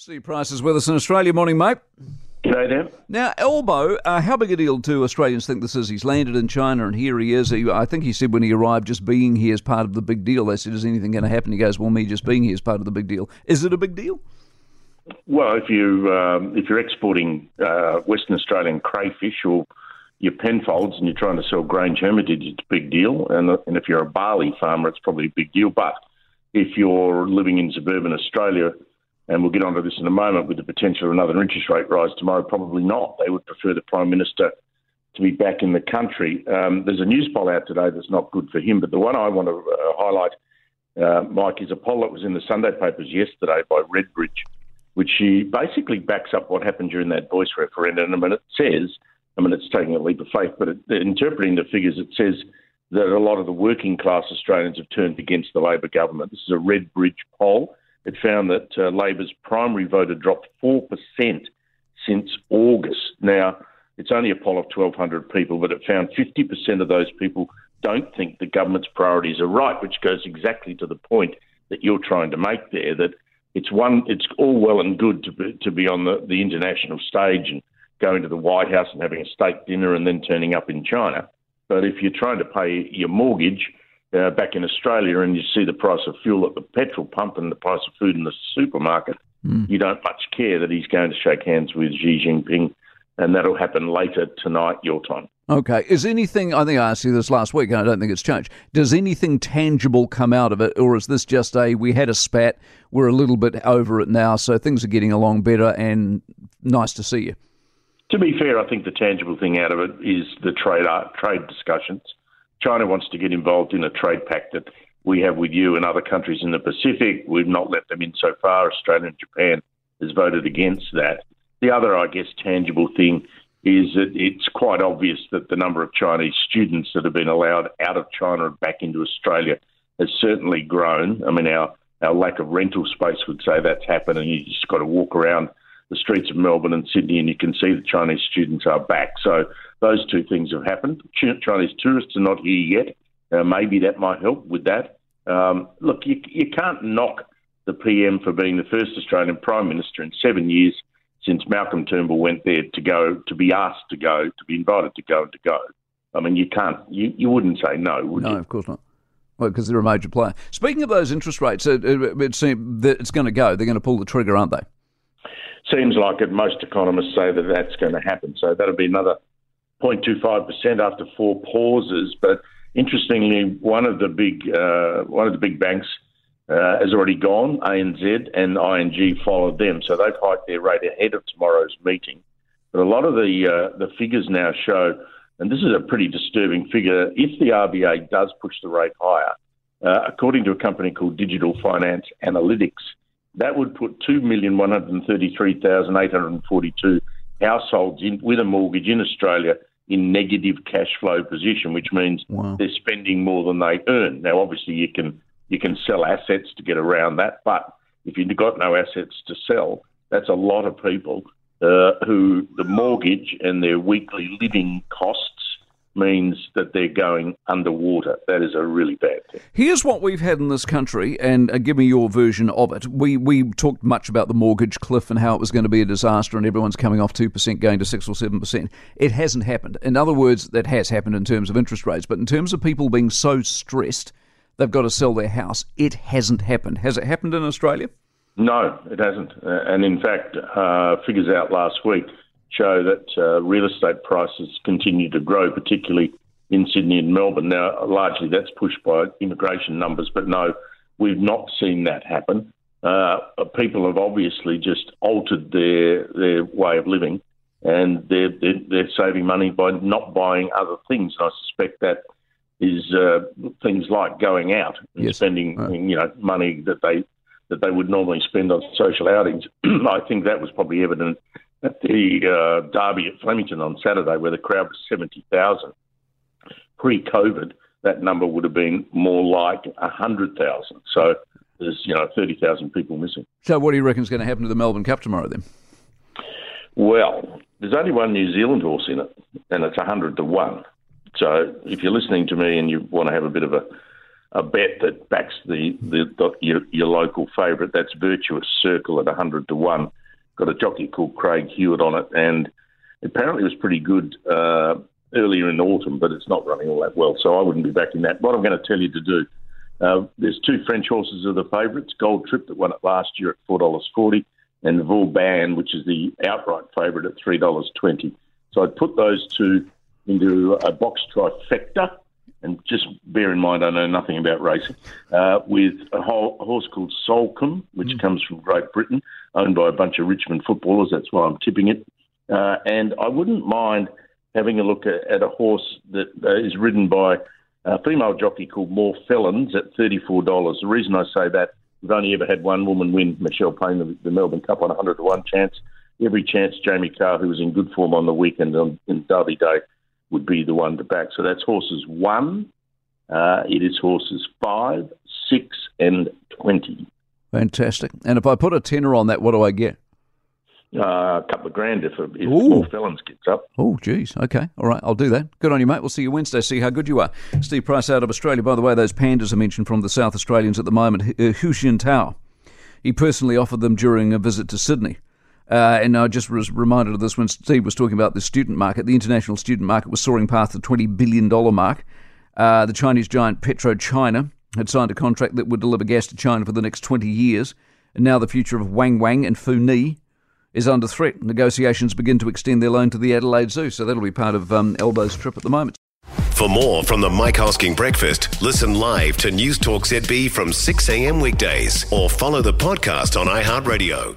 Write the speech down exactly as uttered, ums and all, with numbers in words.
Steve Price is with us in Australia. Morning, mate. G'day, Dan. Now, Albo, uh, how big a deal do Australians think this is? He's landed in China and here he is. He, I think he said when he arrived, just being here is part of the big deal. They said, is anything going to happen? He goes, well, me just being here is part of the big deal. Is it a big deal? Well, if, you, um, if you're exporting uh, Western Australian crayfish or your Penfolds and you're trying to sell Grange Hermitage, it's a big deal. And, and if you're a barley farmer, it's probably a big deal. But if you're living in suburban Australia, and we'll get onto this in a moment, with the potential of another interest rate rise tomorrow, probably not. They would prefer the Prime Minister to be back in the country. Um, there's a news poll out today that's not good for him, but the one I want to uh, highlight, uh, Mike, is a poll that was in the Sunday papers yesterday by Redbridge, which she basically backs up what happened during that voice referendum. And it says, I mean, it's taking a leap of faith, but it, interpreting the figures, it says that a lot of the working class Australians have turned against the Labor government. This is a Redbridge poll. It found that uh, Labor's primary voter dropped four percent since August. Now, it's only a poll of twelve hundred people, but it found fifty percent of those people don't think the government's priorities are right, which goes exactly to the point that you're trying to make there, that it's one, it's all well and good to be, to be on the, the international stage and going to the White House and having a steak dinner and then turning up in China. But if you're trying to pay your mortgage Uh, back in Australia and you see the price of fuel at the petrol pump and the price of food in the supermarket, mm. you don't much care that he's going to shake hands with Xi Jinping, and that'll happen later tonight, your time. Okay. Is anything, I think I asked you this last week and I don't think it's changed, does anything tangible come out of it, or is this just a, we had a spat, we're a little bit over it now, so things are getting along better and nice to see you? To be fair, I think the tangible thing out of it is the trade art, trade discussions. China wants to get involved in a trade pact that we have with you and other countries in the Pacific. We've not let them in so far. Australia and Japan has voted against that. The other, I guess, tangible thing is that it's quite obvious that the number of Chinese students that have been allowed out of China and back into Australia has certainly grown. I mean, our, our lack of rental space would say that's happened, and you just got to walk around the streets of Melbourne and Sydney, and you can see the Chinese students are back. So those two things have happened. Chinese tourists are not here yet. Uh, maybe that might help with that. Um, look, you, you can't knock the P M for being the first Australian Prime Minister in seven years since Malcolm Turnbull went there to go, to be asked to go, to be invited to go, and to go. I mean, you can't, you, you wouldn't say no, would you? No, of course not. Well, because they're a major player. Speaking of those interest rates, it, it, it seems that it's going to go. They're going to pull the trigger, aren't they? Seems like it. Most economists say that that's going to happen. So that'll be another zero point two five percent after four pauses. But interestingly, one of the big uh, one of the big banks uh, has already gone. A N Z and I N G followed them, so they've hiked their rate ahead of tomorrow's meeting. But a lot of the uh, the figures now show, and this is a pretty disturbing figure, if the R B A does push the rate higher, uh, according to a company called Digital Finance Analytics, that would put two million one hundred thirty-three thousand eight hundred forty-two households in, with a mortgage in Australia in negative cash flow position, which means wow. they're spending more than they earn. Now, obviously, you can you can sell assets to get around that, but if you've got no assets to sell, that's a lot of people uh, who the mortgage and their weekly living costs means that they're going underwater. That is a really bad thing. Here's what we've had in this country, and uh, give me your version of it. We we talked much about the mortgage cliff and how it was going to be a disaster and everyone's coming off two percent going to six or seven percent. It hasn't happened. In other words, that has happened in terms of interest rates, but in terms of people being so stressed they've got to sell their house, it hasn't happened. Has it happened in Australia? No, it hasn't. Uh, and in fact, uh, figures out last week show that uh, real estate prices continue to grow, particularly in Sydney and Melbourne. Now, largely that's pushed by immigration numbers, but no, we've not seen that happen. Uh, people have obviously just altered their their way of living, and they're, they're, they're saving money by not buying other things. And I suspect that is uh, things like going out and yes. spending right. you know money that they that they would normally spend on social outings. I think that was probably evident at the uh, derby at Flemington on Saturday, where the crowd was seventy thousand. Pre-COVID, that number would have been more like one hundred thousand. So there's, you know, thirty thousand people missing. So what do you reckon is going to happen to the Melbourne Cup tomorrow then? Well, there's only one New Zealand horse in it, and it's one hundred to one. So if you're listening to me and you want to have a bit of a a bet that backs the, the, the your, your local favourite. That's Virtuous Circle at one hundred to one. Got a jockey called Craig Hewitt on it, and apparently it was pretty good uh, earlier in autumn, but it's not running all that well, so I wouldn't be backing that. What I'm going to tell you to do, uh, there's two French horses are the favourites, Gold Trip that won it last year at four dollars forty, and Vauban, which is the outright favourite at three dollars twenty. So I'd put those two into a box trifecta, and just bear in mind I know nothing about racing, uh, with a whole horse called Solcombe, which mm. comes from Great Britain, owned by a bunch of Richmond footballers. That's why I'm tipping it. Uh, and I wouldn't mind having a look at, at a horse that uh, is ridden by a female jockey called Moore Felons at thirty-four dollars. The reason I say that, we've only ever had one woman win, Michelle Payne, the, the Melbourne Cup on one hundred to one chance. Every chance Jamie Carr, who was in good form on the weekend on, in Derby Day, would be the one to back. So that's horses one. Uh, it is horses five, six, and twenty. Fantastic. And if I put a tenner on that, what do I get? Uh, a couple of grand if, if Moore Felons gets up. Oh, geez. Okay. All right. I'll do that. Good on you, mate. We'll see you Wednesday. See how good you are. Steve Price out of Australia. By the way, those pandas I mentioned from the South Australians at the moment, Hu Xintao, he personally offered them during a visit to Sydney. Uh, and I just was reminded of this when Steve was talking about the student market. The international student market was soaring past the twenty billion dollars mark. Uh, the Chinese giant PetroChina had signed a contract that would deliver gas to China for the next twenty years. And now the future of Wang Wang and Fu Ni is under threat. Negotiations begin to extend their loan to the Adelaide Zoo, so that'll be part of um, Albo's trip at the moment. For more from the Mike Hosking Breakfast, listen live to News Talk Z B from six a.m. weekdays or follow the podcast on iHeartRadio.